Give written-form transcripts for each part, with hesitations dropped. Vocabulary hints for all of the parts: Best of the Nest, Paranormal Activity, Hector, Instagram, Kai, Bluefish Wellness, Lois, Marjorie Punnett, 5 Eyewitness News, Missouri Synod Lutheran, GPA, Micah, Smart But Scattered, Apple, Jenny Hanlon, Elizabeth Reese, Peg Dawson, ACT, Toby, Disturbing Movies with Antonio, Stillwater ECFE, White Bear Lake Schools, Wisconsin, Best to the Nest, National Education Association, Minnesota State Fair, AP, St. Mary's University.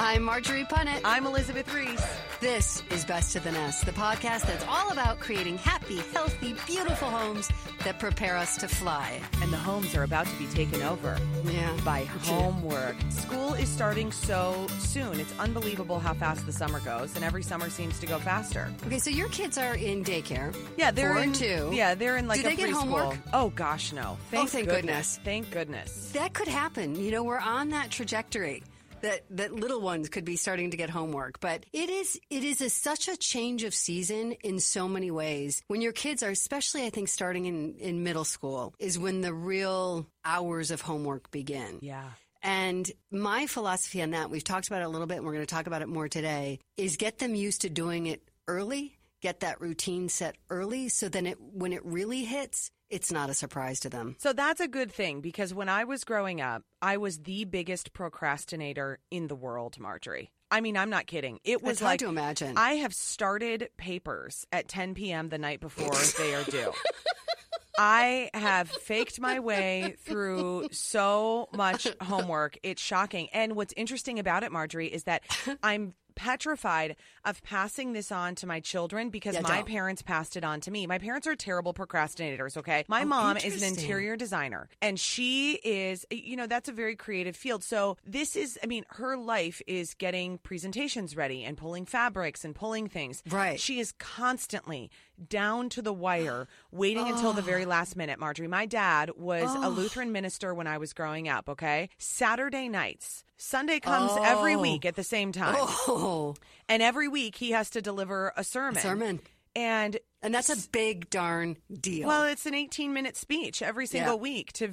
I'm Marjorie Punnett. I'm Elizabeth Reese. This is Best of the Nest, the podcast that's all about creating happy, healthy, beautiful homes that prepare us to fly. And the homes are about to be taken over by homework. School is starting so soon. It's unbelievable how fast the summer goes, and every summer seems to go faster. Okay, so your kids are in daycare. Yeah, they're in two. Yeah, they're in like a preschool. Do they get homework? Oh, gosh, no. Thank goodness. Thank goodness. That could happen. You know, we're on that trajectory. That little ones could be starting to get homework. But it is such a change of season in so many ways. When your kids are, especially I think starting in middle school, is when the real hours of homework begin. Yeah. And my philosophy on that, we've talked about it a little bit and we're going to talk about it more today, is get them used to doing it early, get that routine set early so then when it really hits, it's not a surprise to them. So that's a good thing, because when I was growing up, I was the biggest procrastinator in the world, Marjorie. I mean, I'm not kidding. It was hard to imagine. I have started papers at 10 p.m. the night before they are due. I have faked my way through so much homework. It's shocking. And what's interesting about it, Marjorie, is that I'm petrified of passing this on to my children because my parents passed it on to me. My parents are terrible procrastinators, okay? My mom is an interior designer, and she is, you know, that's a very creative field. So this is, I mean, her life is getting presentations ready and pulling fabrics and pulling things. Right. She is constantly down to the wire, waiting until the very last minute, Marjorie. My dad was a Lutheran minister when I was growing up, okay? Saturday nights. Sunday comes every week at the same time. Oh. And every week he has to deliver a sermon. And that's a big darn deal. Well, it's an 18-minute speech every single week to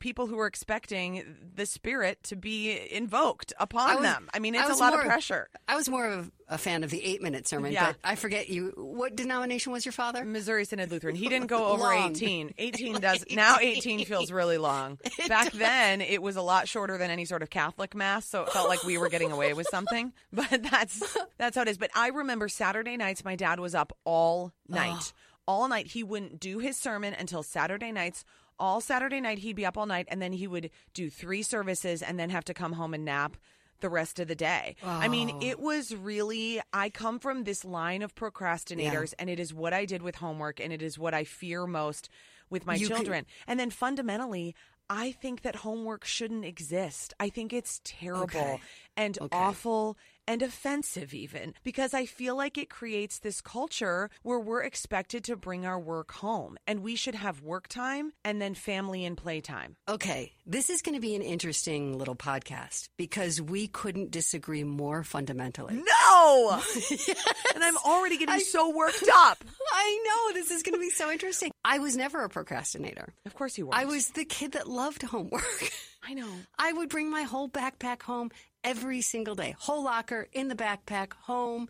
people who are expecting the Spirit to be invoked upon them. I mean, it's a lot of pressure. I was more of a fan of the 8-minute sermon, but I forget what denomination was your father? Missouri Synod Lutheran. He didn't go over 18. 18 does. Now 18 feels really long. Back then, it was a lot shorter than any sort of Catholic mass, so it felt like we were getting away with something. But that's how it is. But I remember Saturday nights, my dad was up all night. All night. He wouldn't do his sermon until Saturday nights. All Saturday night, he'd be up all night, and then he would do 3 services and then have to come home and nap the rest of the day. Oh. I mean, it was really, I come from this line of procrastinators, and it is what I did with homework, and it is what I fear most with my children. And then fundamentally, I think that homework shouldn't exist. I think it's terrible and awful and offensive even, because I feel like it creates this culture where we're expected to bring our work home, and we should have work time and then family and play time. Okay, this is going to be an interesting little podcast because we couldn't disagree more fundamentally. No! Yes. And I'm already getting so worked up. I know, this is going to be so interesting. I was never a procrastinator. Of course you were. I was the kid that loved homework. I know. I would bring my whole backpack home every single day. Whole locker, in the backpack, home.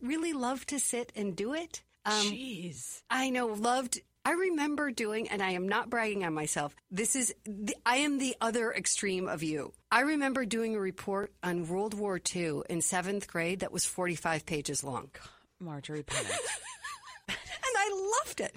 Really loved to sit and do it. Jeez. I know, I remember doing, and I am not bragging on myself, I am the other extreme of you. I remember doing a report on World War II in 7th grade that was 45 pages long. Marjorie Punnett. And I loved it.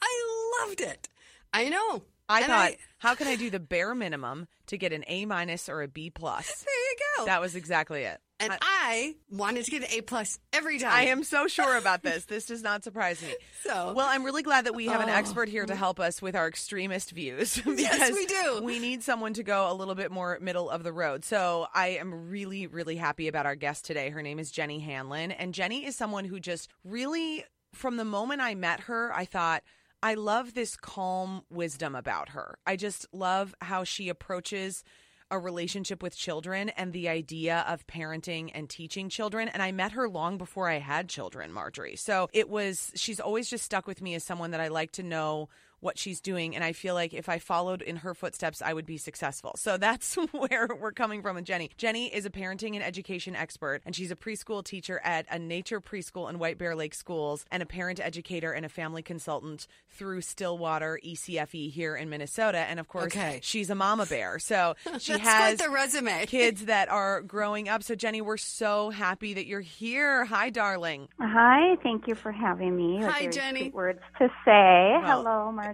I loved it. I know. I thought, how can I do the bare minimum to get an A- or a B+? There you go. That was exactly it. And I wanted to get an A+ every time. I am so sure about this. This does not surprise me. Well, I'm really glad that we have an expert here to help us with our extremist views. Because yes, we do. We need someone to go a little bit more middle of the road. So I am really, really happy about our guest today. Her name is Jenny Hanlon. And Jenny is someone who just really, from the moment I met her, I thought, I love this calm wisdom about her. I just love how she approaches a relationship with children and the idea of parenting and teaching children. And I met her long before I had children, Marjorie. So it was, she's always just stuck with me as someone that I like to know what she's doing. And I feel like if I followed in her footsteps, I would be successful. So that's where we're coming from with Jenny. Jenny is a parenting and education expert, and she's a preschool teacher at a nature preschool in White Bear Lake Schools and a parent educator and a family consultant through Stillwater ECFE here in Minnesota. And of course, she's a mama bear. So she has the resume. Kids that are growing up. So Jenny, we're so happy that you're here. Hi, darling. Hi. Thank you for having me. Hi, Jenny. Sweet words to say. Well, hello, Marjorie.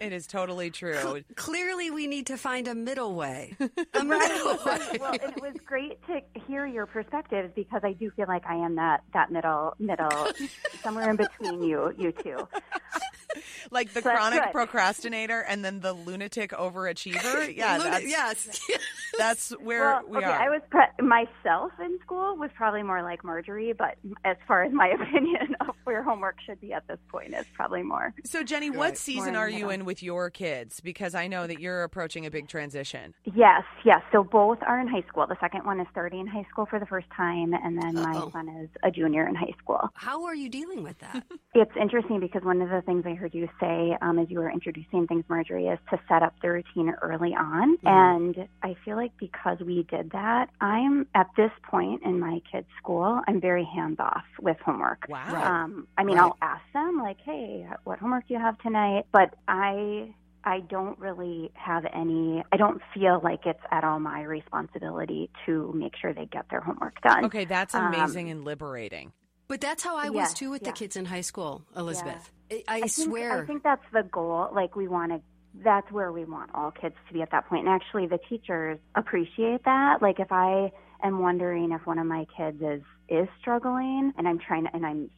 It is totally true. Clearly, we need to find a middle way. Right. Well, it was great to hear your perspectives because I do feel like I am that middle, somewhere in between you two. Like the chronic procrastinator and then the lunatic overachiever. Yeah, that's where we are. I was myself in school was probably more like Marjorie, but as far as my opinion of where homework should be at this point is probably more. So Jenny, what season are you in with your kids? Because I know that you're approaching a big transition. Yes. So both are in high school. The second one is starting high school for the first time, and then my son is a junior in high school. How are you dealing with that? It's interesting because one of the things I heard you say as you were introducing things, Marjorie, is to set up the routine early on. Mm-hmm. And I feel like because we did that, I'm at this point in my kids' school, I'm very hands-off with homework. Wow. I'll ask them, like, hey, what homework do you have tonight? But I don't really have any, I don't feel like it's at all my responsibility to make sure they get their homework done. Okay, that's amazing and liberating. But that's how I was too with the kids in high school, Elizabeth. Yeah. I swear. I think that's the goal. Like that's where we want all kids to be at that point. And actually the teachers appreciate that. Like if I am wondering if one of my kids is struggling and I'm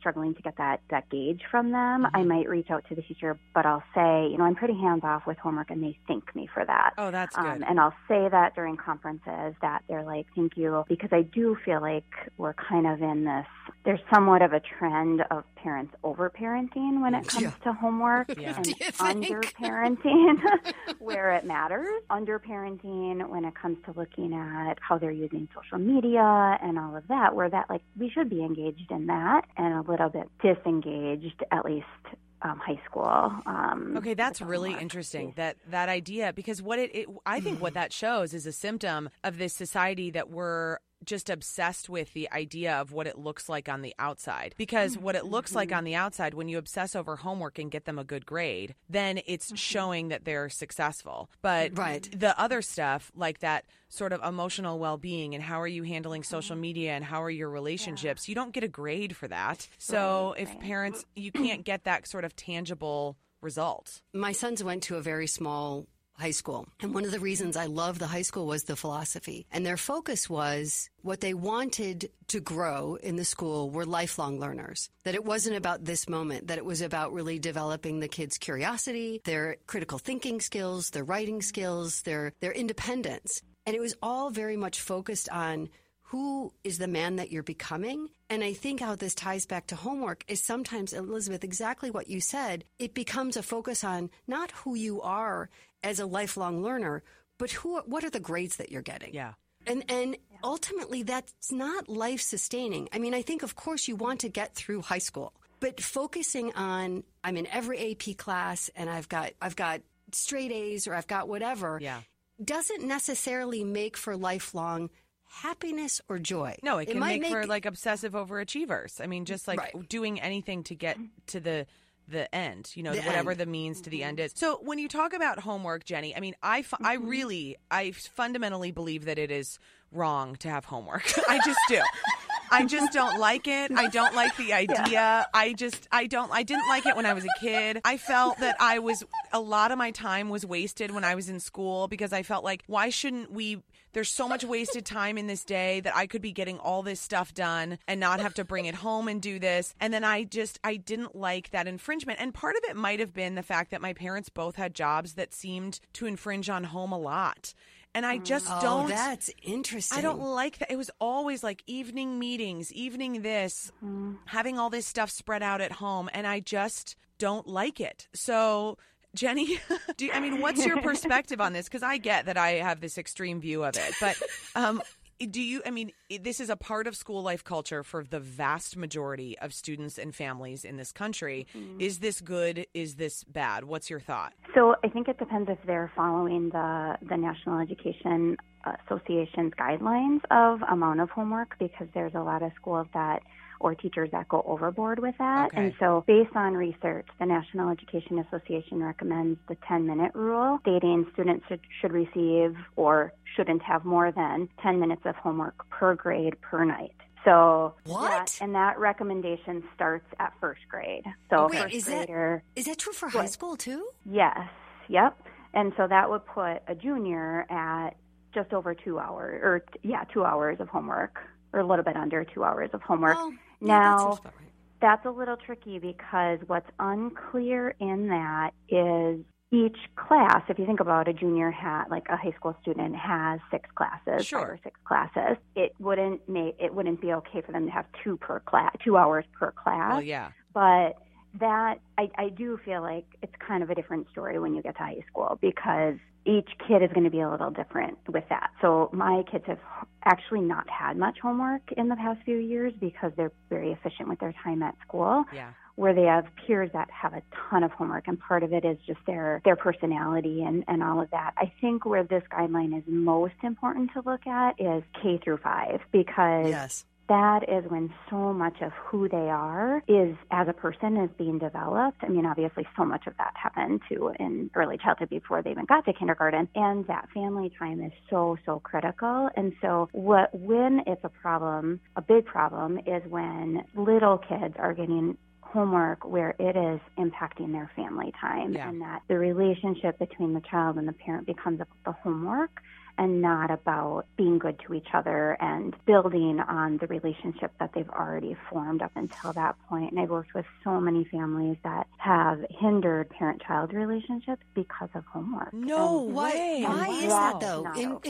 struggling to get that gauge from them, mm-hmm. I might reach out to the teacher, but I'll say, I'm pretty hands off with homework, and they thank me for that. Oh, that's good. And I'll say that during conferences that they're like, thank you, because I do feel like we're kind of in this, there's somewhat of a trend of parents over-parenting when it comes to homework and under-parenting where it matters, under-parenting when it comes to looking at how they're using social media and all of that, where that, like, we should be engaged in that and a little bit disengaged, at least high school. That's really interesting, that idea, because what I think what that shows is a symptom of this society that we're just obsessed with the idea of what it looks like on the outside. Because what it looks like on the outside, when you obsess over homework and get them a good grade, then it's showing that they're successful. But the other stuff, like that sort of emotional well-being and how are you handling social media and how are your relationships, you don't get a grade for that. So if parents, you can't get that sort of tangible result. My sons went to a very small high school. And one of the reasons I loved the high school was the philosophy. And their focus was what they wanted to grow in the school were lifelong learners, that it wasn't about this moment, that it was about really developing the kids' curiosity, their critical thinking skills, their writing skills, their independence. And it was all very much focused on who is the man that you're becoming. And I think how this ties back to homework is sometimes, Elizabeth, exactly what you said, it becomes a focus on not who you are as a lifelong learner, but what are the grades that you're getting? Yeah. And ultimately, that's not life-sustaining. I mean, I think, of course, you want to get through high school, but focusing on, I'm in every AP class and I've got straight A's or I've got whatever, doesn't necessarily make for lifelong happiness or joy. No, it can make for, like, obsessive overachievers. I mean, just like doing anything to get to the end, whatever the means to the end is. So when you talk about homework, Jenny, I mean, I fundamentally believe that it is wrong to have homework. I just do. I just don't like it. I don't like the idea. Yeah. I didn't like it when I was a kid. I felt that a lot of my time was wasted when I was in school because I felt like, why shouldn't we, there's so much wasted time in this day that I could be getting all this stuff done and not have to bring it home and do this. And then I didn't like that infringement. And part of it might have been the fact that my parents both had jobs that seemed to infringe on home a lot. And I just don't. Oh, that's interesting. I don't like that. It was always like evening meetings, evening this, having all this stuff spread out at home. And I just don't like it. So Jenny, what's your perspective on this? Because I get that I have this extreme view of it, but this is a part of school life culture for the vast majority of students and families in this country. Mm-hmm. Is this good? Is this bad? What's your thought? So I think it depends if they're following the National Education Association's guidelines of amount of homework, because there's a lot of schools that or teachers that go overboard with that. Okay. And so based on research, the National Education Association recommends the 10-minute rule, stating students should receive or shouldn't have more than 10 minutes of homework per grade per night. So that recommendation starts at first grade. So is that true for high school too? Yes. Yep. And so that would put a junior at just over 2 hours 2 hours of homework, or a little bit under 2 hours of homework. Oh, now, yeah, that's a little tricky, because what's unclear in that is each class, if you think about a junior hat, like a high school student has 6 classes, sure, 5 or 6 classes, it wouldn't be okay for them to have 2 hours per class. Oh, yeah. But that, I do feel like it's kind of a different story when you get to high school, because each kid is going to be a little different with that. So my kids have actually not had much homework in the past few years, because they're very efficient with their time at school. Yeah. Where they have peers that have a ton of homework, and part of it is just their personality and all of that. I think where this guideline is most important to look at is K-5, because yes, that is when so much of who they are is as a person is being developed. I mean, obviously so much of that happened too in early childhood before they even got to kindergarten. And that family time is so, so critical. And so when it's a problem, a big problem, is when little kids are getting homework where it is impacting their family time, yeah, and that the relationship between the child and the parent becomes about the homework and not about being good to each other and building on the relationship that they've already formed up until that point. And I've worked with so many families that have hindered parent-child relationships because of homework. No way. Why is that, though?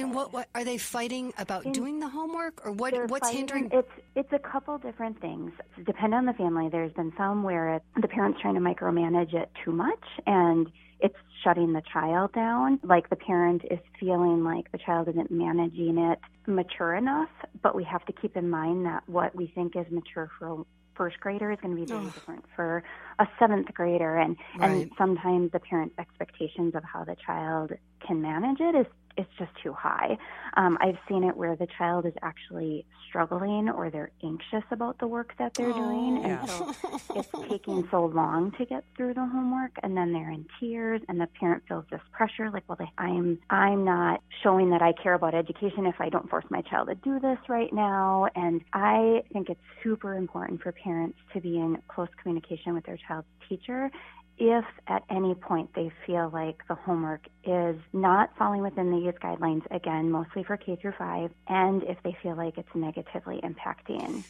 What are they fighting about, doing the homework, or what's hindering? It's a couple different things. Depending on the family, there's been some where the parent's trying to micromanage it too much, and it's shutting the child down. Like the parent is feeling like the child isn't managing it mature enough, but we have to keep in mind that what we think is mature for a first grader is going to be very different for a 7th grader. And, right, and sometimes the parent's expectations of how the child can manage it is just too high. I've seen it where the child is actually struggling, or they're anxious about the work that they're doing, and so it's taking so long to get through the homework, and then they're in tears, and the parent feels this pressure, like, well, I'm not showing that I care about education if I don't force my child to do this right now. And I think it's super important for parents to be in close communication with their child's teacher. If at any point they feel like the homework is not falling within these guidelines, again, mostly for K-5, and if they feel like it's negatively impacting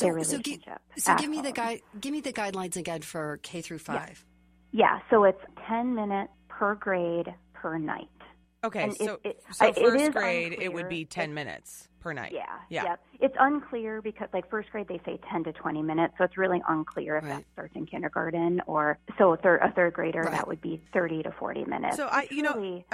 their relationship. So give me the guidelines again for K-5. Yeah, so it's 10 minutes per grade per night. Okay, and so first grade, it would be 10 minutes per night. Yeah. It's unclear, because like first grade, they say 10 to 20 minutes. So it's really unclear if that starts in kindergarten, or so a third grader, that would be 30 to 40 minutes. So I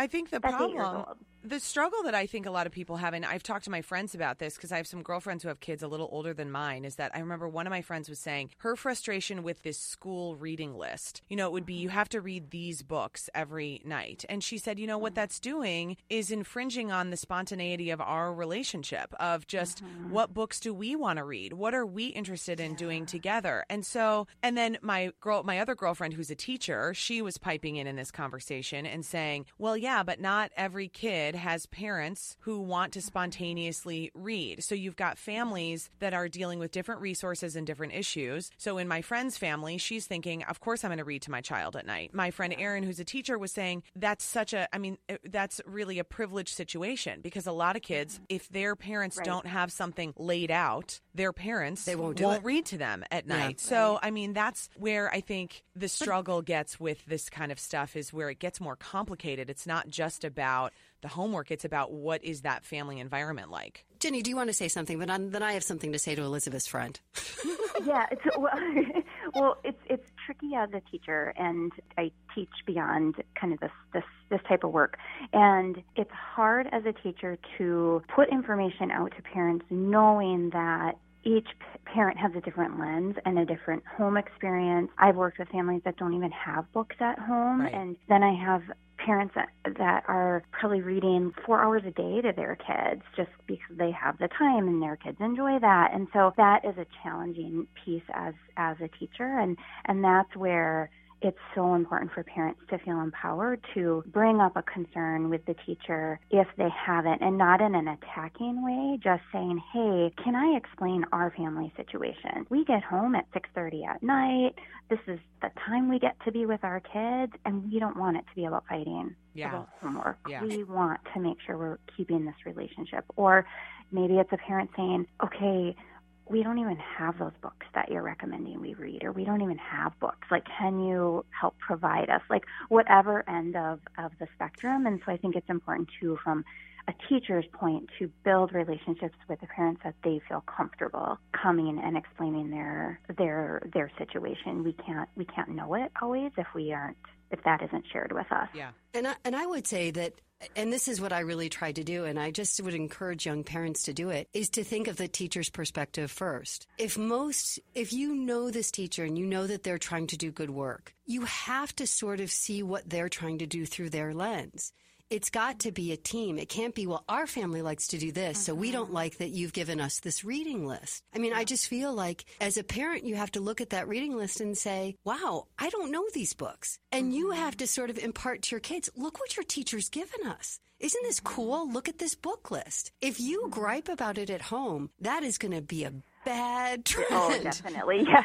think the problem, the struggle that I think a lot of people have, and I've talked to my friends about this because I have some girlfriends who have kids a little older than mine, is that I remember one of my friends was saying her frustration with this school reading list, it would be, you have to read these books every night. And she said, what that's doing is infringing on the spontaneity of our relationship, of just what books do we want to read? What are we interested in doing together? And so, and then my other girlfriend who's a teacher, she was piping in this conversation and saying, well, yeah, but not every kid has parents who want to spontaneously read. So you've got families that are dealing with different resources and different issues. So in my friend's family, she's thinking, of course I'm going to read to my child at night. My friend Erin, who's a teacher, was saying that's really a privileged situation, because a lot of kids, if their parents don't have something laid out, their parents won't read to them at night. Yeah, so, that's where I think the struggle gets with this kind of stuff, is where it gets more complicated. It's not just about the homework. It's about what is that family environment like. Jenny, do you want to say something? But then I have something to say to Elizabeth's friend. Yeah. Well, it's tricky as a teacher, and I teach beyond kind of this type of work. And it's hard as a teacher to put information out to parents knowing that each parent has a different lens and a different home experience. I've worked with families that don't even have books at home, right. And then I have parents that are probably reading 4 hours a day to their kids just because they have the time and their kids enjoy that. And so that is a challenging piece as a teacher, and that's where it's so important for parents to feel empowered to bring up a concern with the teacher if they haven't, and not in an attacking way, just saying, hey, can I explain our family situation? We get home at 6:30 at night. This is the time we get to be with our kids, and we don't want it to be about fighting. Yeah. About homework. Yeah. We want to make sure we're keeping this relationship. Or maybe it's a parent saying, okay, we don't even have those books that you're recommending we read, or we don't even have books. Like, can you help provide us? Like, whatever end of the spectrum. And so I think it's important, too, from a teacher's point, to build relationships with the parents that they feel comfortable coming and explaining their situation. We can't know it always if that isn't shared with us. Yeah. And I would say that, and this is what I really try to do, and I just would encourage young parents to do it, is to think of the teacher's perspective first. If you know this teacher and you know that they're trying to do good work, you have to sort of see what they're trying to do through their lens. It's got to be a team. It can't be, well, our family likes to do this, mm-hmm. so we don't like that you've given us this reading list. I mean, yeah. I just feel like as a parent, you have to look at that reading list and say, wow, I don't know these books. And mm-hmm. you have to sort of impart to your kids, look what your teacher's given us. Isn't this cool? Look at this book list. If you gripe about it at home, that is going to be a bad trend. Oh, definitely. Yeah.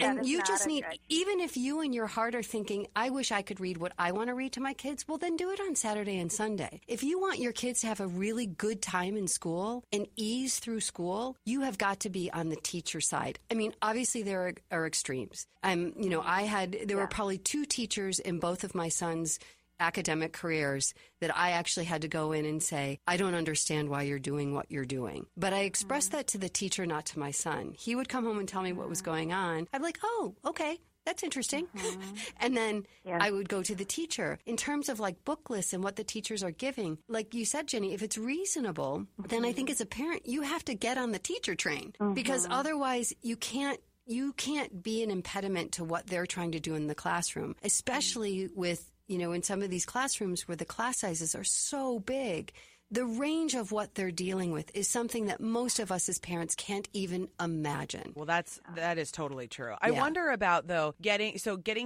And you just need, even if you in your heart are thinking, I wish I could read what I want to read to my kids, well, then do it on Saturday and Sunday. If you want your kids to have a really good time in school and ease through school, you have got to be on the teacher side. I mean, obviously there are extremes. There were probably two teachers in both of my sons' academic careers that I actually had to go in and say, I don't understand why you're doing what you're doing. But I expressed that to the teacher, not to my son. He would come home and tell me what was going on. I'd be like, oh, okay. That's interesting. Mm-hmm. And then I would go to the teacher. In terms of like book lists and what the teachers are giving, like you said, Jenny, if it's reasonable, mm-hmm. then I think as a parent, you have to get on the teacher train mm-hmm. because otherwise you can't be an impediment to what they're trying to do in the classroom, especially mm-hmm. with, in some of these classrooms where the class sizes are so big, the range of what they're dealing with is something that most of us as parents can't even imagine. Well, that is totally true. I wonder about, though, getting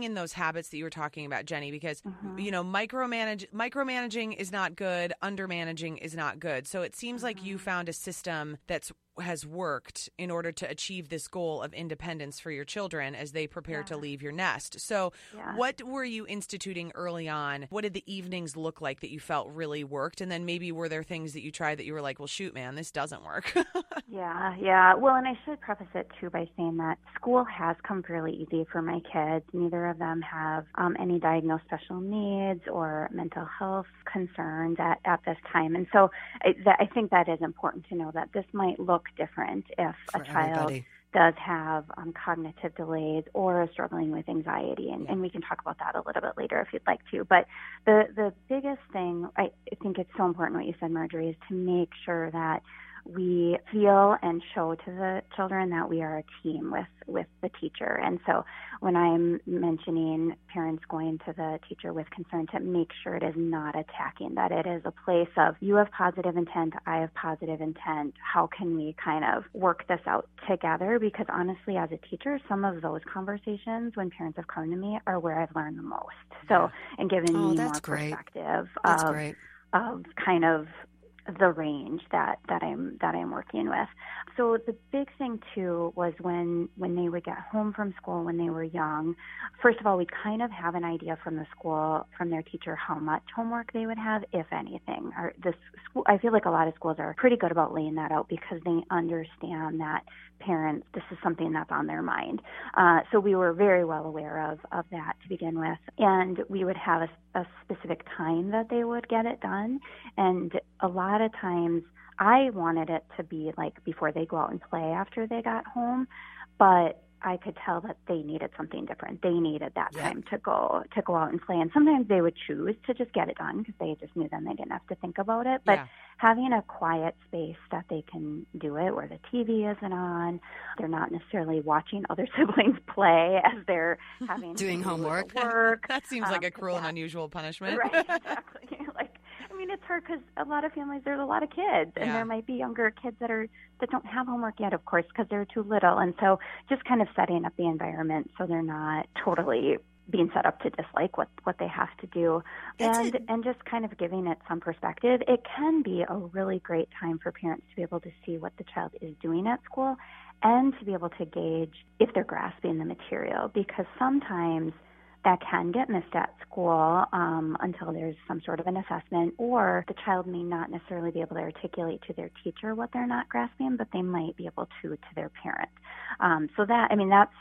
in those habits that you were talking about, Jenny, because, mm-hmm. Micromanaging is not good. Undermanaging is not good. So it seems mm-hmm. like you found a system that's has worked in order to achieve this goal of independence for your children as they prepare to leave your nest. So what were you instituting early on? What did the evenings look like that you felt really worked? And then maybe were there things that you tried that you were like, well, shoot, man, this doesn't work. Yeah. Well, and I should preface it, too, by saying that school has come fairly easy for my kids. Neither of them have any diagnosed special needs or mental health concerns at this time. And so I think that is important to know that this might look different if a child does have cognitive delays or is struggling with anxiety. And we can talk about that a little bit later if you'd like to. But the biggest thing, I think it's so important what you said, Marjorie, is to make sure that we feel and show to the children that we are a team with the teacher. And so when I'm mentioning parents going to the teacher with concern, to make sure it is not attacking, that it is a place of, you have positive intent, I have positive intent, how can we kind of work this out together? Because honestly, as a teacher, some of those conversations when parents have come to me are where I've learned the most. So, and given me more perspective of kind of the range that I'm working with. So the big thing, too, was when they would get home from school when they were young, first of all, we'd kind of have an idea from the school, from their teacher, how much homework they would have, if anything. Or the school, I feel like a lot of schools are pretty good about laying that out because they understand that parents, this is something that's on their mind. So we were very well aware of that to begin with. And we would have a specific time that they would get it done. And a lot of times I wanted it to be like before they go out and play after they got home, but I could tell that they needed something different. They needed that time to go out and play. And sometimes they would choose to just get it done because they just knew then they didn't have to think about it. But having a quiet space that they can do it where the TV isn't on, they're not necessarily watching other siblings play as they're having doing homework. That seems like a cruel and unusual punishment. Right, exactly. It's hard because a lot of families, there's a lot of kids, and there might be younger kids that don't have homework yet, of course, because they're too little. And so just kind of setting up the environment so they're not totally being set up to dislike what they have to do, and just kind of giving it some perspective. It can be a really great time for parents to be able to see what the child is doing at school and to be able to gauge if they're grasping the material, because sometimes that can get missed at school until there's some sort of an assessment, or the child may not necessarily be able to articulate to their teacher what they're not grasping, but they might be able to their parent. That's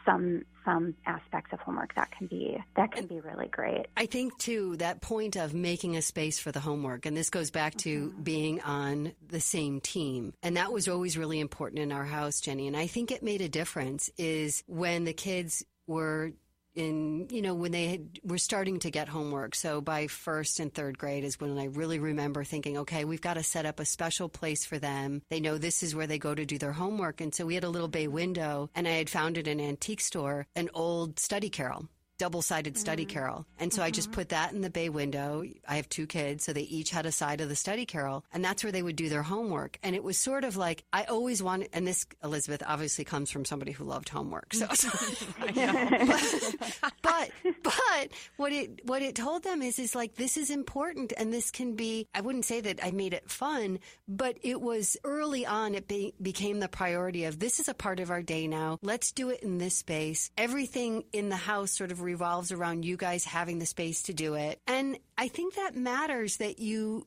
some aspects of homework that can be really great. I think, too, that point of making a space for the homework, and this goes back to being on the same team, and that was always really important in our house, Jenny, and I think it made a difference is when the kids were when they were starting to get homework. So by first and third grade is when I really remember thinking, okay, we've got to set up a special place for them. They know this is where they go to do their homework. And so we had a little bay window, and I had found at an antique store an old study carol, double-sided study carol. And so I just put that in the bay window. I have two kids, so they each had a side of the study carol, and that's where they would do their homework. And it was sort of like, I always wanted, and this, Elizabeth, obviously comes from somebody who loved homework. So I know. But what it told them is like, this is important, and this can be, I wouldn't say that I made it fun, but it was early on, it became the priority of, this is a part of our day now. Let's do it in this space. Everything in the house sort of revolves around you guys having the space to do it. And I think that matters, that you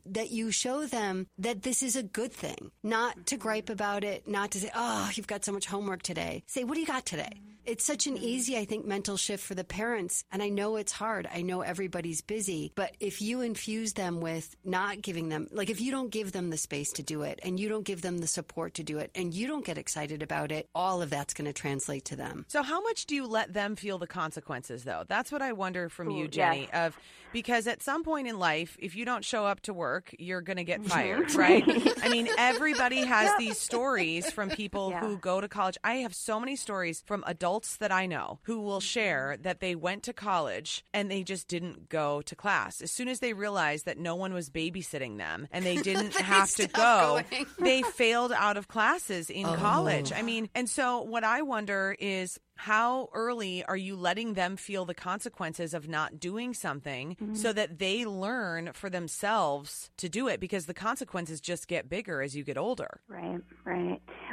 show them that this is a good thing, not to gripe about it, not to say, oh, you've got so much homework today. Say, what do you got today? It's such an easy, I think, mental shift for the parents. And I know it's hard. I know everybody's busy. But if you infuse them with not giving them, like if you don't give them the space to do it, and you don't give them the support to do it, and you don't get excited about it, all of that's going to translate to them. So how much do you let them feel the consequences, though? That's what I wonder from you, Jenny, of, because at some point in life, if you don't show up to work, you're going to get fired, right? I mean, everybody has these stories from people who go to college. I have so many stories from adults that I know who will share that they went to college and they just didn't go to class. As soon as they realized that no one was babysitting them and they didn't have to go, they failed out of classes in college. I mean, and so what I wonder is, how early are you letting them feel the consequences of not doing something so that they learn for themselves to do it? Because the consequences just get bigger as you get older. Right.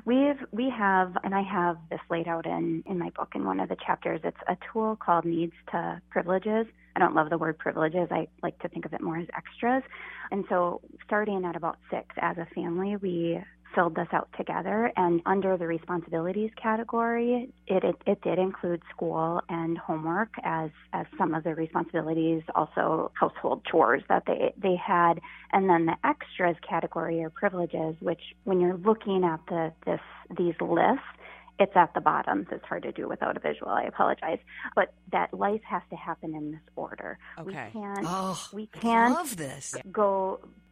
We have, and I have this laid out in my book in one of the chapters. It's a tool called Needs to Privileges. I don't love the word privileges. I like to think of it more as extras. And so starting at about 6 as a family, we filled this out together, and under the responsibilities category, it did include school and homework as some of the responsibilities, also household chores that they had. And then the extras category, or privileges, which when you're looking at these lists, it's at the bottom. It's hard to do without a visual. I apologize. But that life has to happen in this order. Okay. We can't love this.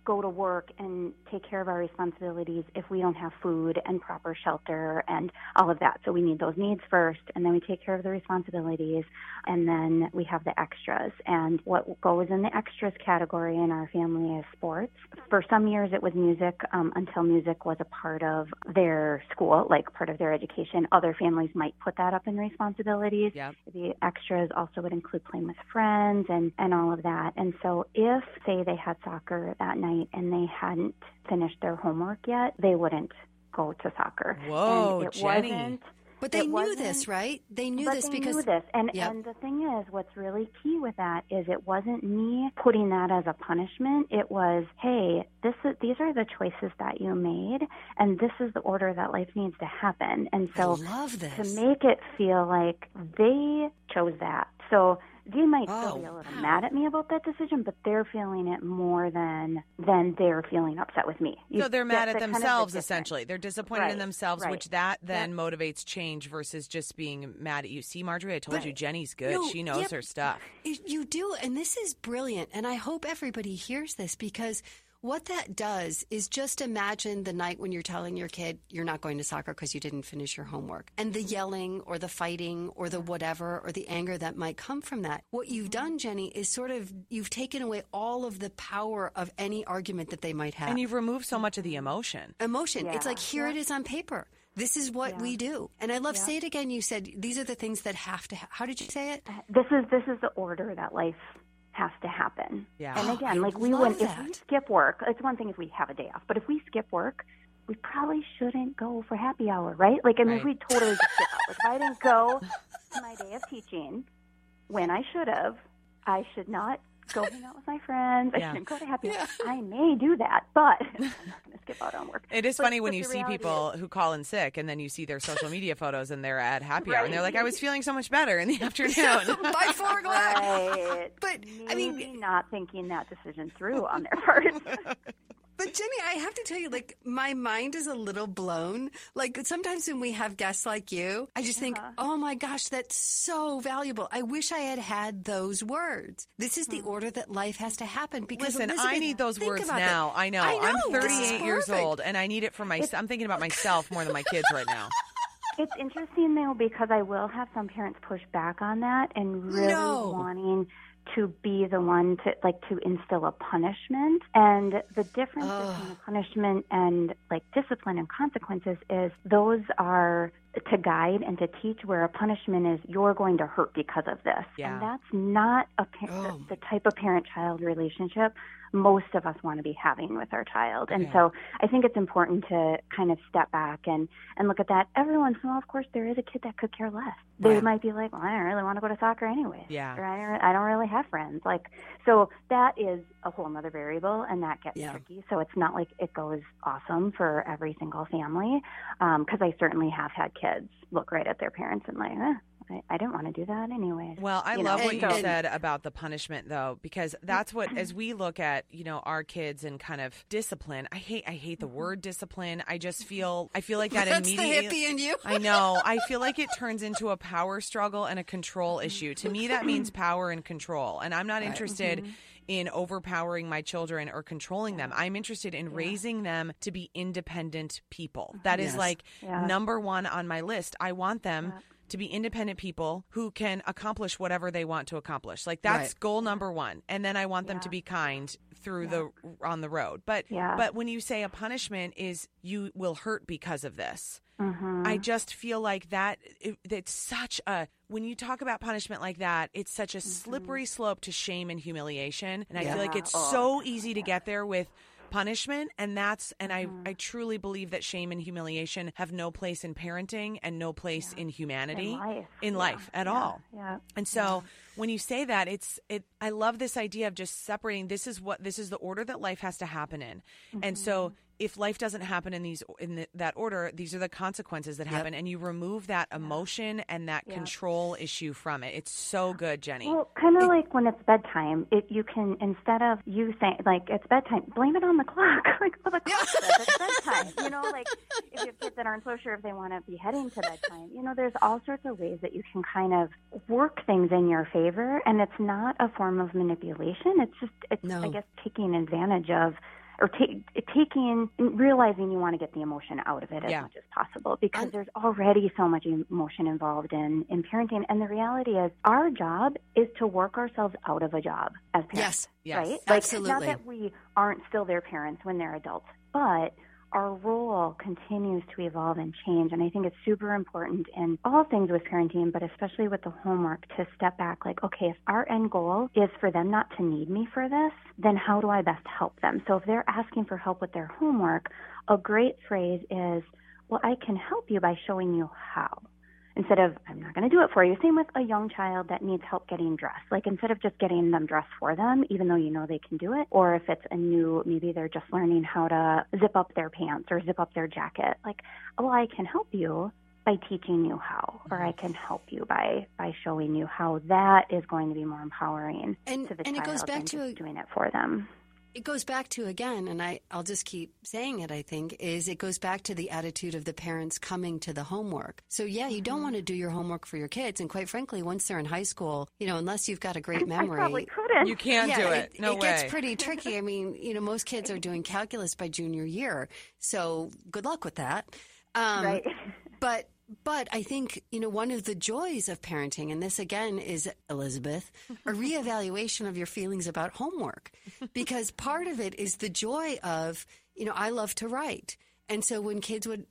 Go to work and take care of our responsibilities if we don't have food and proper shelter and all of that. So we need those needs first, and then we take care of the responsibilities, and then we have the extras. And what goes in the extras category in our family is sports. For some years it was music, until music was a part of their school, like part of their education. Other families might put that up in responsibilities. Yep. The extras also would include playing with friends and all of that. And so if, say, they had soccer that night, and they hadn't finished their homework yet, they wouldn't go to soccer. Whoa, Jenny. But they knew this, right? They knew this because... They knew this. And the thing is, what's really key with that is it wasn't me putting that as a punishment. It was, hey, these are the choices that you made, and this is the order that life needs to happen. And so I love this. To make it feel like they chose that. So They might still be a little mad at me about that decision, but they're feeling it more than they're feeling upset with me. So they're mad at themselves, essentially. They're disappointed in themselves, which then motivates change versus just being mad at you. See, Marjorie, I told you Jenny's good. No, she knows her stuff. You do, and this is brilliant, and I hope everybody hears this, because what that does is just imagine the night when you're telling your kid you're not going to soccer because you didn't finish your homework, and the yelling or the fighting or the whatever or the anger that might come from that. What you've done, Jenny, is sort of you've taken away all of the power of any argument that they might have. And you've removed so much of the emotion. Yeah. It's like here it is on paper. This is what we do. And I love, say it again. You said these are the things that have to how did you say it? This is the order that life has to happen. Yeah. And again, like if we skip work, it's one thing if we have a day off, but if we skip work, we probably shouldn't go for happy hour, right? Like, I mean, we totally just skip out. Like, if I didn't go to my day of teaching when I should have, I should not go hang out with my friends. I shouldn't go to happy hour. I may do that, but I'm not going to skip out on work. It is funny when you see people who call in sick and then you see their social media photos and they're at happy hour and they're like, I was feeling so much better in the afternoon. By 4 o'clock. Right. But maybe not thinking that decision through on their part. But, Jenny, I have to tell you, like, my mind is a little blown. Like, sometimes when we have guests like you, I just think, oh, my gosh, that's so valuable. I wish I had had those words. This is the order that life has to happen. Because listen, I need those words now. I know. I'm 38 years old, and I need it for myself. I'm thinking about myself more than my kids right now. It's interesting, though, because I will have some parents push back on that and really wanting to be the one to instill a punishment. And the difference between punishment and like discipline and consequences is those are to guide and to teach, where a punishment is you're going to hurt because of this. Yeah. And that's not the type of parent-child relationship most of us want to be having with our child. And so I think it's important to kind of step back and look at that. Every once in a while, of course, there is a kid that could care less. They might be like, well, I don't really want to go to soccer anyway. Yeah. Or I don't really have friends. Like, so that is a whole other variable, and that gets tricky. So it's not like it goes awesome for every single family, because I certainly have had kids look right at their parents and like, I didn't want to do that anyway. Well, I love what you said about the punishment, though, because that's what, as we look at, our kids and kind of discipline, I hate the word discipline. I feel like that immediately. That's the hippie in you. I know. I feel like it turns into a power struggle and a control issue. To me, that means power and control. And I'm not interested in overpowering my children or controlling them. I'm interested in raising them to be independent people. That is like number one on my list. I want them to be independent people who can accomplish whatever they want to accomplish. Like, that's goal number one. And then I want them to be kind through on the road. But but when you say a punishment is you will hurt because of this, I just feel like that it's such a, when you talk about punishment like that, it's such a slippery slope to shame and humiliation. And I feel like it's so easy to get there with punishment, I truly believe that shame and humiliation have no place in parenting and no place in humanity, in life at all. Yeah. And so when you say that, I love this idea of just separating. This is the order that life has to happen in. Mm-hmm. And so if life doesn't happen in that order, these are the consequences that happen, and you remove that emotion and that control issue from it. It's so good, Jenny. Well, kind of like when it's bedtime, you can, instead of you saying, like, it's bedtime, blame it on the clock. Like, well, the clock says it's bedtime. Like, if you have kids that aren't so sure if they want to be heading to bedtime, there's all sorts of ways that you can kind of work things in your favor, and it's not a form of manipulation. It's I guess, taking advantage of, or taking and realizing you want to get the emotion out of it as much as possible, because there's already so much emotion involved in parenting. And the reality is our job is to work ourselves out of a job as parents, right? Absolutely. Like, not that we aren't still their parents when they're adults, but our role continues to evolve and change. And I think it's super important in all things with parenting, but especially with the homework, to step back like, okay, if our end goal is for them not to need me for this, then how do I best help them? So if they're asking for help with their homework, a great phrase is, well, I can help you by showing you how. Instead of, I'm not going to do it for you. Same with a young child that needs help getting dressed. Like, instead of just getting them dressed for them, even though they can do it, or if it's maybe they're just learning how to zip up their pants or zip up their jacket. Like, well, I can help you by teaching you how, or I can help you by showing you how. That is going to be more empowering to the child, it goes back to doing it for them. It goes back to, again, and I'll just keep saying it, I think, is it goes back to the attitude of the parents coming to the homework. So, yeah, you don't want to do your homework for your kids. And quite frankly, once they're in high school, unless you've got a great memory. I probably couldn't. You can't do it. No way. It gets pretty tricky. Most kids are doing calculus by junior year. So good luck with that. Right. But I think, one of the joys of parenting, and this again is, Elizabeth, a reevaluation of your feelings about homework, because part of it is the joy of, I love to write. And so when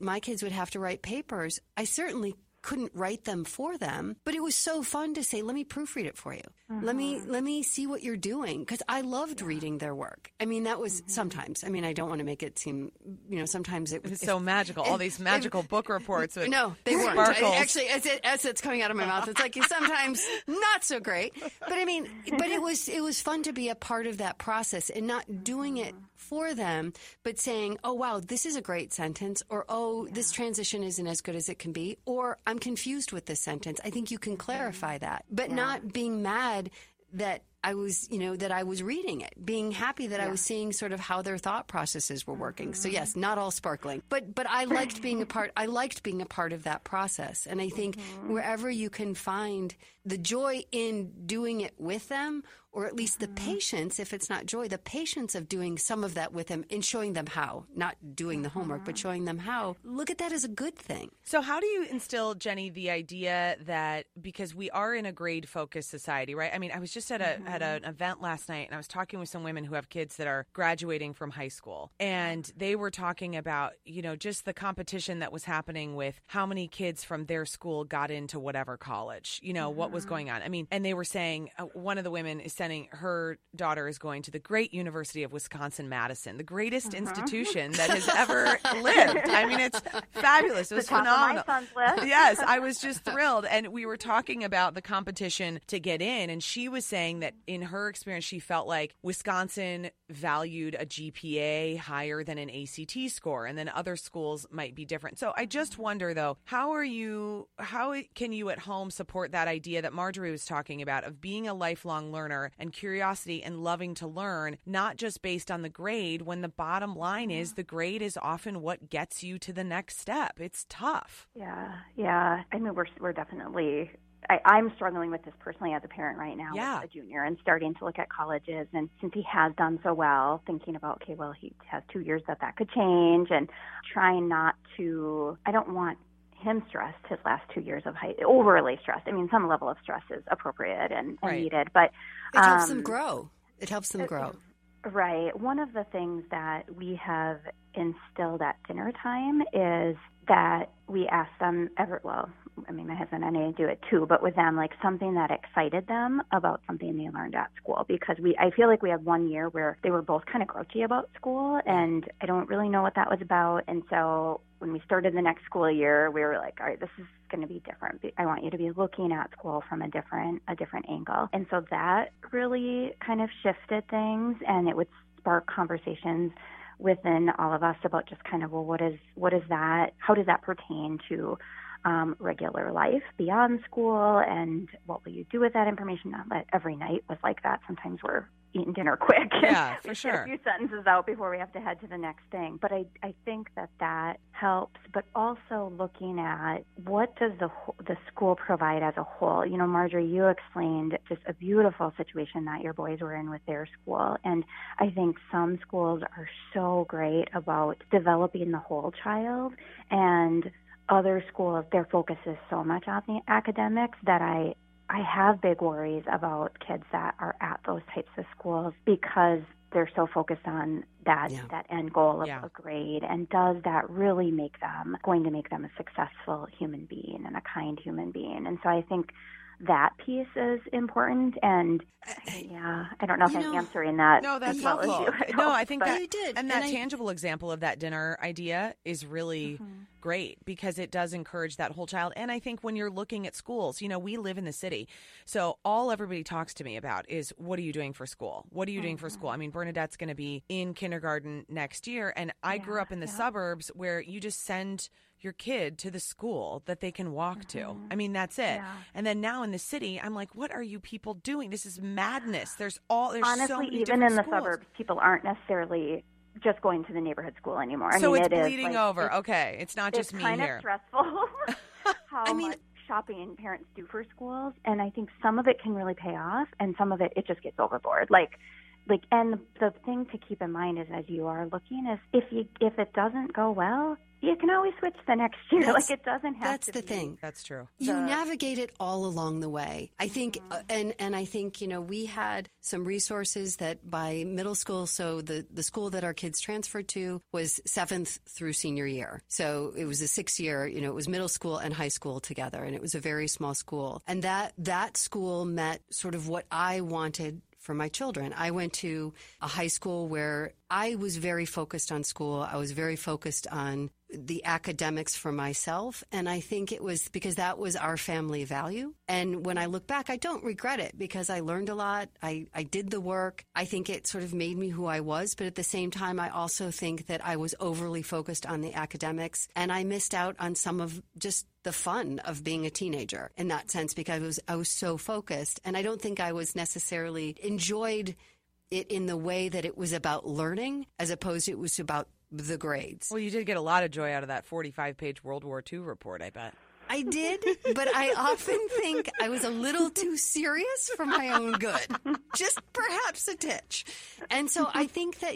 my kids would have to write papers, I certainly couldn't write them for them, but it was so fun to say, let me proofread it for you. Uh-huh. Let me see what you're doing. 'Cause I loved reading their work. That was sometimes, I don't want to make it seem, sometimes it was so magical. All these magical book reports. No, they weren't. Sparkles. Actually, as it's coming out of my mouth, it's like sometimes not so great, but it was fun to be a part of that process and not doing it for them, but saying, oh, wow, this is a great sentence, or, oh, this transition isn't as good as it can be, or I'm confused with this sentence. I think you can clarify that, but not being mad that I was, that I was reading it, being happy that I was seeing sort of how their thought processes were working. So yes, not all sparkling, but I liked being a part of that process. And I think wherever you can find the joy in doing it with them, or at least the patience, if it's not joy, the patience of doing some of that with them and showing them how, not doing the homework, but showing them how, look at that as a good thing. So how do you instill, Jenny, the idea that, because we are in a grade-focused society, right? I was just at an event last night, and I was talking with some women who have kids that are graduating from high school, and they were talking about, just the competition that was happening with how many kids from their school got into whatever college, what was going on. And they were saying, one of the women is sending her daughter is going to the great University of Wisconsin-Madison, the greatest institution that has ever lived. It's fabulous. It was phenomenal. Yes, I was just thrilled. And we were talking about the competition to get in, and she was saying that in her experience, she felt like Wisconsin valued a GPA higher than an ACT score, and then other schools might be different. So I just wonder, though, how can you at home support that idea that Marjorie was talking about of being a lifelong learner and curiosity and loving to learn, not just based on the grade, when the bottom line is the grade is often what gets you to the next step. It's tough. Yeah. We're definitely, I'm struggling with this personally as a parent right now, as a junior, and starting to look at colleges. And since he has done so well, thinking about, okay, well, he has 2 years that could change, and trying not to, I don't want him stressed his last 2 years of high, overly stressed. Some level of stress is appropriate and needed, but it helps them grow. Right. One of the things that we have instilled at dinner time is that we ask them my husband and I do it too, but with them, like something that excited them about something they learned at school, because I feel like we had one year where they were both kind of grouchy about school, and I don't really know what that was about. And so when we started the next school year, we were like, all right, this is going to be different. I want you to be looking at school from a different angle. And so that really kind of shifted things, and it would spark conversations within all of us about just kind of, well, what is that? How does that pertain to regular life beyond school, and what will you do with that information? Not that every night was like that. Sometimes we're eating dinner quick. Yeah, for sure. A few sentences out before we have to head to the next thing. But I think that helps, but also looking at what does the school provide as a whole. Marjorie, you explained just a beautiful situation that your boys were in with their school. And I think some schools are so great about developing the whole child, and other schools, their focus is so much on the academics that I have big worries about kids that are at those types of schools, because they're so focused on that end goal of a grade. And does that really make them a successful human being and a kind human being? And so I think that piece is important. And I don't know if I'm answering that. No, that's helpful. I think that you did. And that tangible example of that dinner idea is really great because it does encourage that whole child. And I think when you're looking at schools, you know, we live in the city. So all everybody talks to me about is, what are you doing for school? What are you doing for school? I mean, Bernadette's going to be in kindergarten next year. And I grew up in the suburbs where you just send your kid to the school that they can walk to. I mean, that's it. Yeah. And then now in the city, I'm like, what are you people doing? This is madness. There's honestly, so many even in schools. The suburbs, people aren't necessarily just going to the neighborhood school anymore. So I mean, it's bleeding over. It's not just me here. It's kind of stressful how much shopping parents do for schools. And I think some of it can really pay off, and some of it just gets overboard. Like, and the thing to keep in mind is, as you are looking, is if it doesn't go well, you can always switch the next year. That's, like, it doesn't have that's to the be. Thing. That's true. You navigate it all along the way. I think, and I think, you know, we had some resources that by middle school, so the school that our kids transferred to was 7th through senior year. So it was a 6-year, you know, it was middle school and high school together, and it was a very small school. And that school met sort of what I wanted for my children. I went to a high school where I was very focused on school. I was very focused on the academics for myself. And I think it was because that was our family value. And when I look back, I don't regret it because I learned a lot. I did the work. I think it sort of made me who I was. But at the same time, I also think that I was overly focused on the academics, and I missed out on some of just the fun of being a teenager in that sense, because I was so focused. And I don't think I was necessarily enjoyed it in the way that it was about learning, as opposed to it was about the grades. Well, you did get a lot of joy out of that 45-page World War II report, I bet. I did, but I often think I was a little too serious for my own good, just perhaps a titch. And so I think that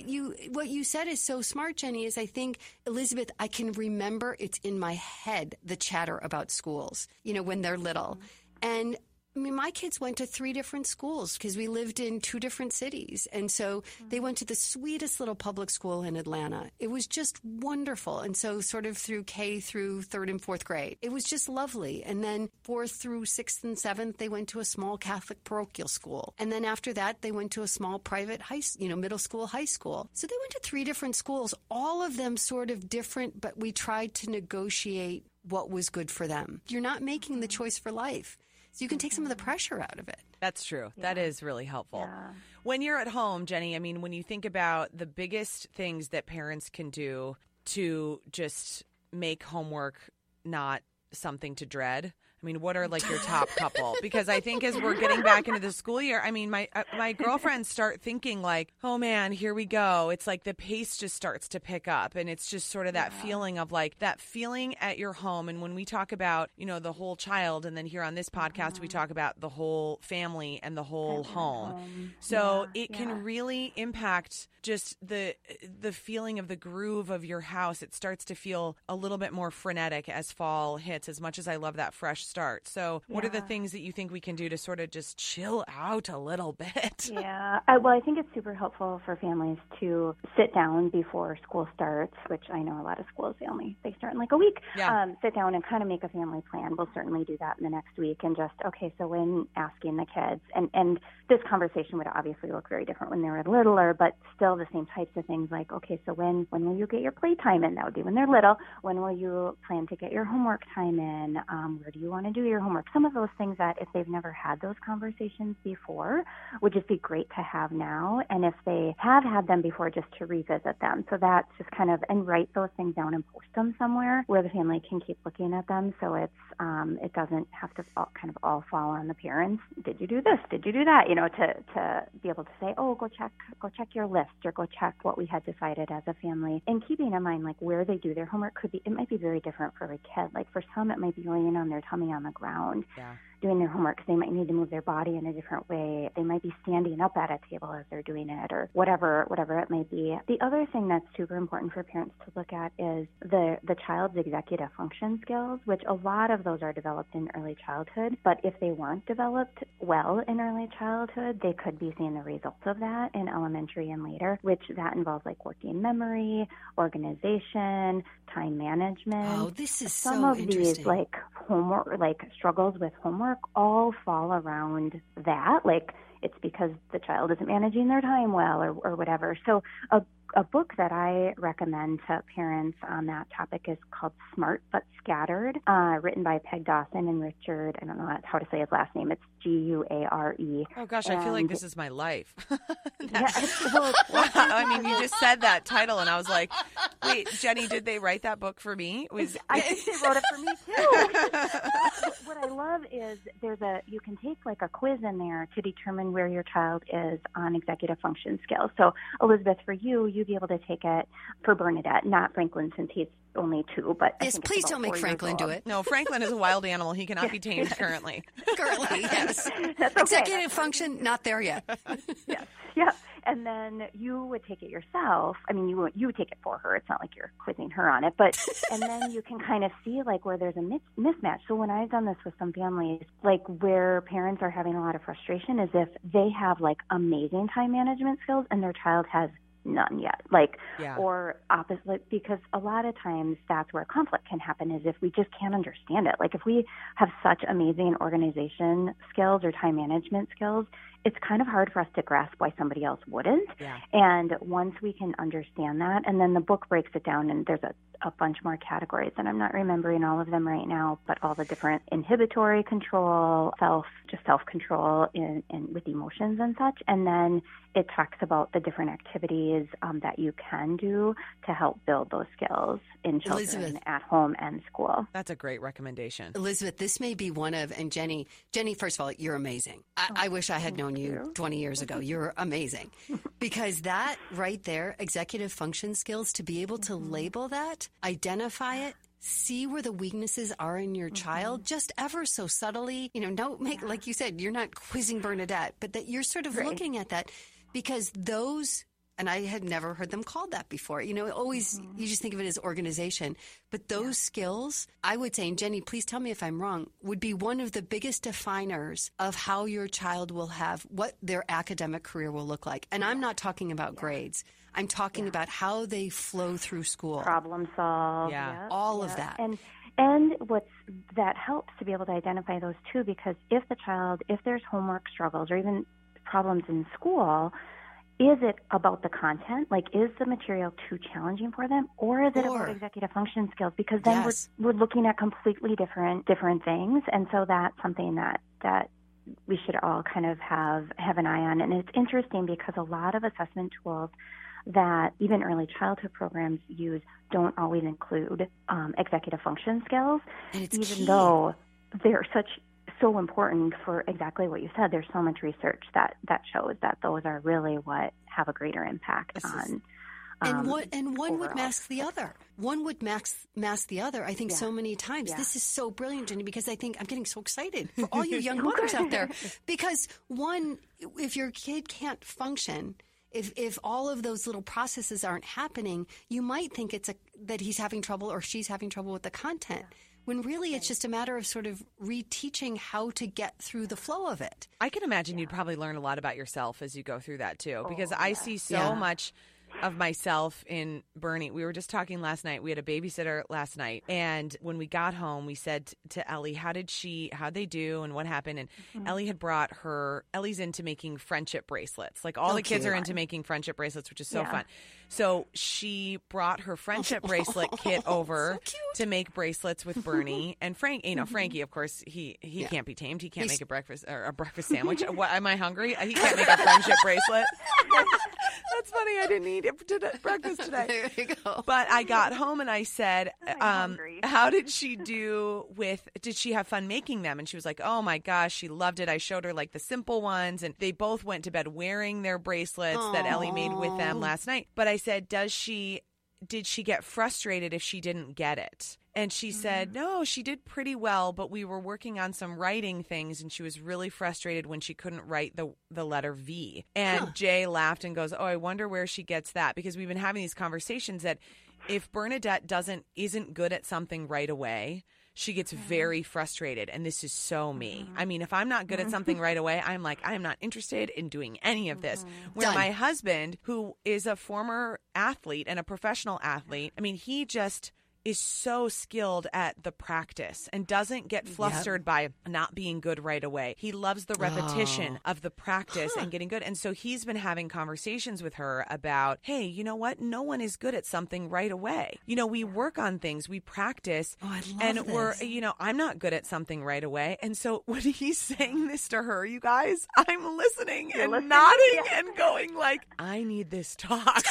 what you said is so smart, Jenny, is I think, Elizabeth, I can remember it's in my head, the chatter about schools, you know, when they're little. And I mean, my kids went to 3 different schools because we lived in 2 different cities. And so they went to the sweetest little public school in Atlanta. It was just wonderful. And so sort of through K through 3rd and 4th grade, it was just lovely. And then 4th through 6th and 7th, they went to a small Catholic parochial school. And then after that, they went to a small private middle school, high school. So they went to 3 different schools, all of them sort of different, but we tried to negotiate what was good for them. You're not making the choice for life. So you can take some of the pressure out of it. That's true. Yeah. That is really helpful. Yeah. When you're at home, Jenny, I mean, when you think about the biggest things that parents can do to just make homework not something to dread, I mean, what are like your top couple? Because I think as we're getting back into the school year, I mean, my girlfriends start thinking like, oh man, here we go. It's like the pace just starts to pick up, and it's just sort of that feeling of like that feeling at your home. And when we talk about, you know, the whole child, and then here on this podcast, we talk about the whole family and the whole home. So it can really impact just the feeling of the groove of your house. It starts to feel a little bit more frenetic as fall hits, as much as I love that fresh start. So what are the things that you think we can do to sort of just chill out a little bit? Yeah. Well, I think it's super helpful for families to sit down before school starts, which I know a lot of schools, they start in like a week. Yeah. Sit down and kind of make a family plan. We'll certainly do that in the next week, and just, okay, so when asking the kids, and this conversation would obviously look very different when they were littler, but still the same types of things, like, okay, so when will you get your playtime in? That would be when they're little. When will you plan to get your homework time in? Where do you want to do your homework? Some of those things that if they've never had those conversations before would just be great to have now. And if they have had them before, just to revisit them. So that's just kind of, and write those things down and post them somewhere where the family can keep looking at them. So it's, it doesn't have to all fall on the parents. Did you do this? Did you do that? You know, to be able to say, oh, go check your list, or go check what we had decided as a family. And keeping in mind, like, where they do their homework might be very different for every kid. Like, for some, it might be laying on their tummy on the ground doing their homework, because they might need to move their body in a different way. They might be standing up at a table as they're doing it, or whatever it may be. The other thing that's super important for parents to look at is the child's executive function skills, which a lot of those are developed in early childhood. But if they weren't developed well in early childhood, they could be seeing the results of that in elementary and later, which that involves like working memory, organization, time management. Oh, this is so interesting. Some of these like homework, like struggles with homework, all fall around that. Like, it's because the child isn't managing their time well, or whatever. So a a book that I recommend to parents on that topic is called Smart But Scattered, written by Peg Dawson and Richard, I don't know how to say his last name, it's G-U-A-R-E. Oh gosh, I feel like this is my life. Wow, I mean, you just said that title and I was like, wait, Jenny, did they write that book for me? I think they wrote it for me too. What I love is you can take like a quiz in there to determine where your child is on executive function skills. So Elizabeth, for you, you'd be able to take it for Bernadette, not Franklin, since he's only two. But yes, please don't make Franklin do it. No, Franklin is a wild animal. He cannot be tamed currently. Currently, yes. That's okay. Executive function, not there yet. Yes, yes. And then you would take it yourself. I mean, you would take it for her. It's not like you're quizzing her on it. But and then you can kind of see like where there's a mismatch. So when I've done this with some families, like where parents are having a lot of frustration is if they have like amazing time management skills and their child has none yet, or opposite, because a lot of times that's where conflict can happen, is if we just can't understand it. Like if we have such amazing organization skills or time management skills, it's kind of hard for us to grasp why somebody else wouldn't. Yeah. And once we can understand that, and then the book breaks it down, and there's a bunch more categories, and I'm not remembering all of them right now, but all the different inhibitory control, self-control in with emotions and such. And then it talks about the different activities that you can do to help build those skills in children, Elizabeth, at home and school. That's a great recommendation. Elizabeth, this may be one of, and Jenny, first of all, you're amazing. I wish I had known you 20 years ago. You're amazing. Because that right there, executive function skills, to be able to label that, identify it, see where the weaknesses are in your child, just ever so subtly, don't make, like you said, you're not quizzing Bernadette, but that you're sort of looking at that, because those, and I had never heard them called that before. Always you just think of it as organization. But those skills, I would say, and Jenny, please tell me if I'm wrong, would be one of the biggest definers of how your child will have what their academic career will look like. And I'm not talking about grades. I'm talking about how they flow through school. Problem solve. Yeah. All of that. And that helps to be able to identify those too, because if there's homework struggles or even problems in school, is it about the content? Like, is the material too challenging for them? Or is it about executive function skills? Because then we're looking at completely different things. And so that's something that we should all kind of have an eye on. And it's interesting because a lot of assessment tools that even early childhood programs use don't always include executive function skills, though they're so important for exactly what you said. There's so much research that shows that those are really what have a greater impact on. And one would mask the other. One would mask the other, I think, so many times. Yeah. This is so brilliant, Jenny, because I think I'm getting so excited for all you young mothers out there. Because one, if your kid can't function, if all of those little processes aren't happening, you might think it's that he's having trouble or she's having trouble with the content. Yeah. When really it's just a matter of sort of reteaching how to get through the flow of it. I can imagine you'd probably learn a lot about yourself as you go through that too, because I see so much of myself in Bernie. We were just talking last night. We had a babysitter last night, and when we got home, we said to Ellie, how'd they do and what happened? And Ellie had brought Ellie's into making friendship bracelets. Like all the kids are into making friendship bracelets, which is so fun. So she brought her friendship bracelet kit over to make bracelets with Bernie and Frank. Frankie, of course, he can't be tamed. He can't make a breakfast sandwich. What, am I hungry? He can't make a friendship bracelet. That's funny. I didn't eat breakfast today. There you go. But I got home and I said, how did she do did she have fun making them? And she was like, oh my gosh, she loved it. I showed her like the simple ones, and they both went to bed wearing their bracelets that Ellie made with them last night. But I said, did she get frustrated if she didn't get it? And she said, no, she did pretty well, but we were working on some writing things, and she was really frustrated when she couldn't write the letter V. And Jay laughed and goes, oh, I wonder where she gets that, because we've been having these conversations that if Bernadette isn't good at something right away, she gets very frustrated, and this is so me. I mean, if I'm not good at something right away, I'm like, I'm not interested in doing any of this. Where my husband, who is a former athlete and a professional athlete, I mean, he just is so skilled at the practice and doesn't get flustered by not being good right away. He loves the repetition of the practice and getting good. And so he's been having conversations with her about, hey, you know what? No one is good at something right away. You know, we work on things, we practice, we're, you know, I'm not good at something right away. And so when he's saying this to her, you guys, I'm listening and nodding and going like, I need this talk.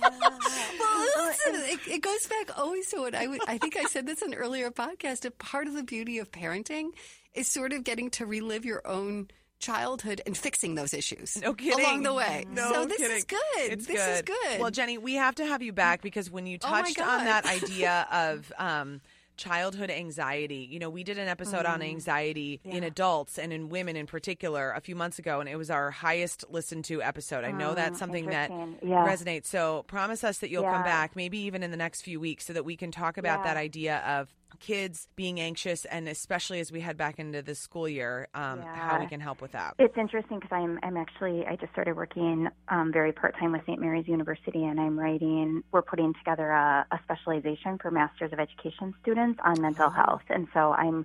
Well, listen, it goes back always to what I think I said this in an earlier podcast. A part of the beauty of parenting is sort of getting to relive your own childhood and fixing those issues along the way. Is good. This is good. Well, Jenny, we have to have you back because when you touched on that idea of childhood anxiety, you know, we did an episode on anxiety in adults and in women in particular a few months ago, and it was our highest listened to episode. I know that's something that resonates. So promise us that you'll come back, maybe even in the next few weeks, so that we can talk about that idea of kids being anxious, and especially as we head back into the school year, how we can help with that. It's interesting because I'm actually, I just started working very part-time with St. Mary's University, and I'm writing, we're putting together a specialization for Masters of Education students on mental health. And so I'm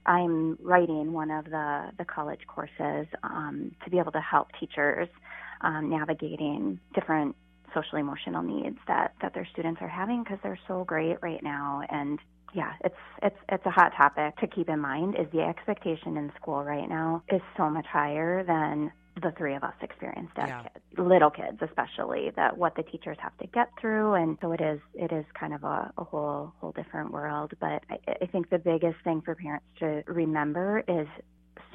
writing one of the college courses to be able to help teachers navigating different social emotional needs that their students are having, because they're so great right now. And yeah, it's a hot topic to keep in mind, is the expectation in school right now is so much higher than the three of us experienced as kids, little kids especially, that what the teachers have to get through. And so it is kind of a whole different world. But I think the biggest thing for parents to remember is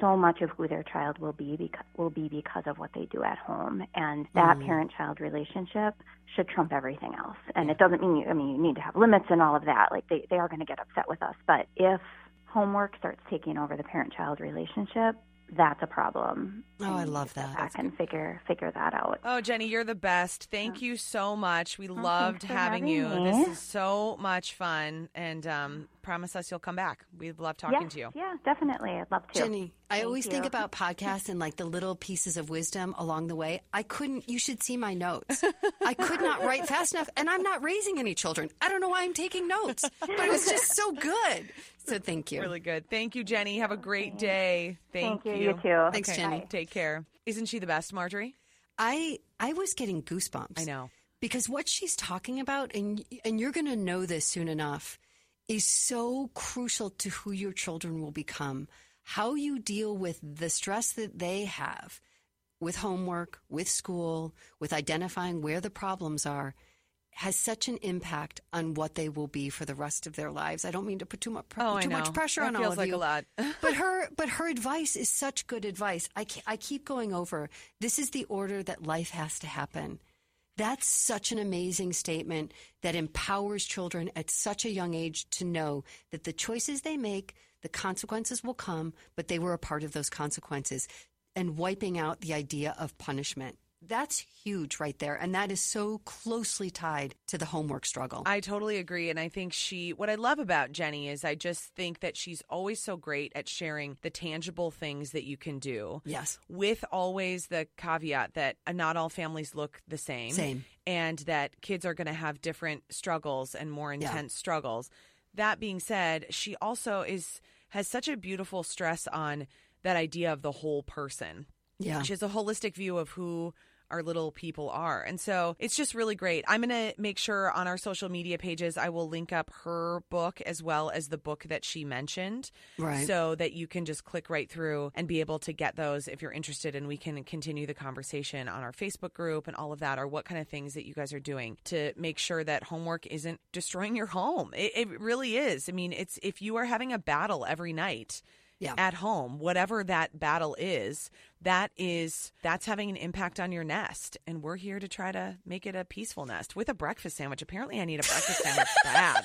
so much of who their child will be because of what they do at home. And that parent-child relationship should trump everything else. And it doesn't mean you need to have limits and all of that. Like they are going to get upset with us. But if homework starts taking over the parent-child relationship, that's a problem. Oh, I love that. I can figure that out. Oh, Jenny, you're the best. Thank you so much. We loved having you. Me. This is so much fun. And promise us you'll come back. We love talking to you. Yeah, definitely. I'd love to. Jenny, I always think about podcasts and like the little pieces of wisdom along the way. You should see my notes. I could not write fast enough, and I'm not raising any children. I don't know why I'm taking notes, but it was just so good. So thank you. Really good. Thank you, Jenny. Have a great day. Thank you. You too. Thanks, Jenny. Bye. Take care. Isn't she the best, Marjorie? I was getting goosebumps. I know. Because what she's talking about, and you're going to know this soon enough, is so crucial to who your children will become. How you deal with the stress that they have with homework, with school, with identifying where the problems are, has such an impact on what they will be for the rest of their lives. I don't mean to put too much pressure on all of you. It feels like a lot. but her advice is such good advice. I keep going over. This is the order that life has to happen. That's such an amazing statement that empowers children at such a young age to know that the choices they make, the consequences will come, but they were a part of those consequences, and wiping out the idea of punishment. That's huge right there. And that is so closely tied to the homework struggle. I totally agree. And I think what I love about Jenny is I just think that she's always so great at sharing the tangible things that you can do. Yes. With always the caveat that not all families look the same. And that kids are going to have different struggles and more intense struggles. That being said, she also has such a beautiful stress on that idea of the whole person. Yeah. She has a holistic view of who our little people are. And so it's just really great. I'm going to make sure on our social media pages, I will link up her book as well as the book that she mentioned. Right. So that you can just click right through and be able to get those if you're interested. And we can continue the conversation on our Facebook group and all of that, or what kind of things that you guys are doing to make sure that homework isn't destroying your home. It really is. I mean, it's if you are having a battle every night. Yeah. At home, whatever that battle is, that's having an impact on your nest. And we're here to try to make it a peaceful nest with a breakfast sandwich. Apparently I need a breakfast sandwich bad.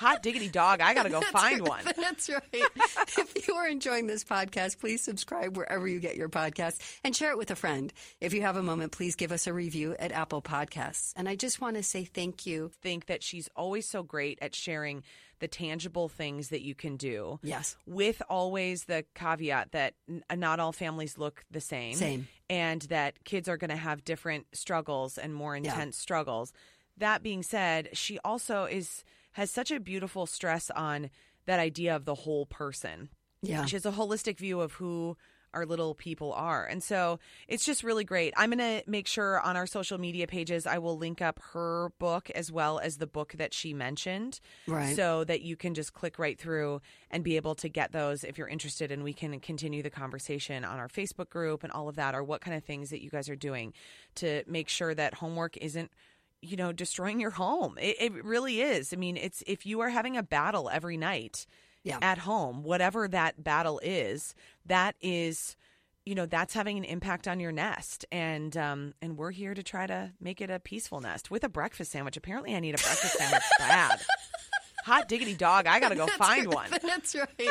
Hot diggity dog, I got to go find one. That's right. If you are enjoying this podcast, please subscribe wherever you get your podcasts and share it with a friend. If you have a moment, please give us a review at Apple Podcasts. And I just want to say thank you. I think that she's always so great at sharing the tangible things that you can do. Yes. With always the caveat that not all families look the same. And that kids are going to have different struggles and more intense struggles. That being said, she also is has such a beautiful stress on that idea of the whole person. Yeah. Which is a holistic view of who our little people are. And so it's just really great. I'm going to make sure on our social media pages, I will link up her book as well as the book that she mentioned. Right. So that you can just click right through and be able to get those if you're interested. And we can continue the conversation on our Facebook group and all of that, or what kind of things that you guys are doing to make sure that homework isn't, you know, destroying your home. It really is. I mean, it's, if you are having a battle every night, yeah, at home, whatever that battle is, that is, you know, that's having an impact on your nest. And we're here to try to make it a peaceful nest with a breakfast sandwich. Apparently I need a breakfast sandwich bad. Hot diggity dog. I got to go find one. That's right.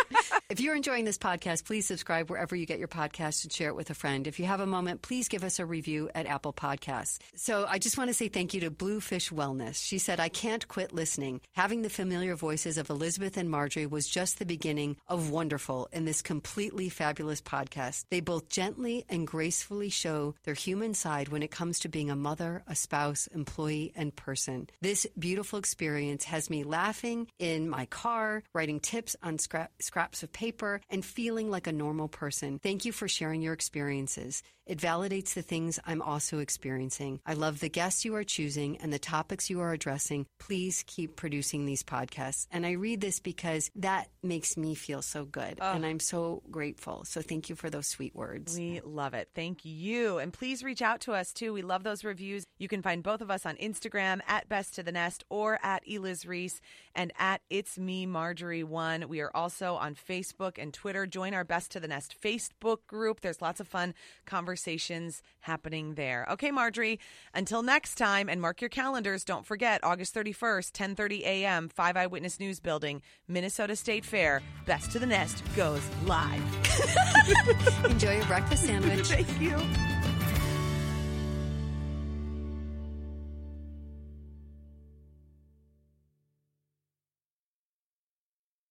If you're enjoying this podcast, please subscribe wherever you get your podcast and share it with a friend. If you have a moment, please give us a review at Apple Podcasts. So I just want to say thank you to Bluefish Wellness. She said, I can't quit listening. Having the familiar voices of Elizabeth and Marjorie was just the beginning of wonderful in this completely fabulous podcast. They both gently and gracefully show their human side when it comes to being a mother, a spouse, employee, and person. This beautiful experience has me laughing in my car, writing tips on scraps of paper, and feeling like a normal person. Thank you for sharing your experiences. It validates the things I'm also experiencing. I love the guests you are choosing and the topics you are addressing. Please keep producing these podcasts. And I read this because that makes me feel so good. Oh. And I'm so grateful. So thank you for those sweet words. We love it. Thank you. And please reach out to us too. We love those reviews. You can find both of us on Instagram at Best to the Nest or at Eliz Reese and at It's Me Marjorie1. We are also on Facebook and Twitter. Join our Best to the Nest Facebook group. There's lots of fun conversations happening there. Okay, Marjorie, until next time, and mark your calendars. Don't forget, August 31st, 10:30 a.m., 5 Eyewitness News Building, Minnesota State Fair. Best to the Nest goes live. Enjoy your breakfast sandwich. Thank you.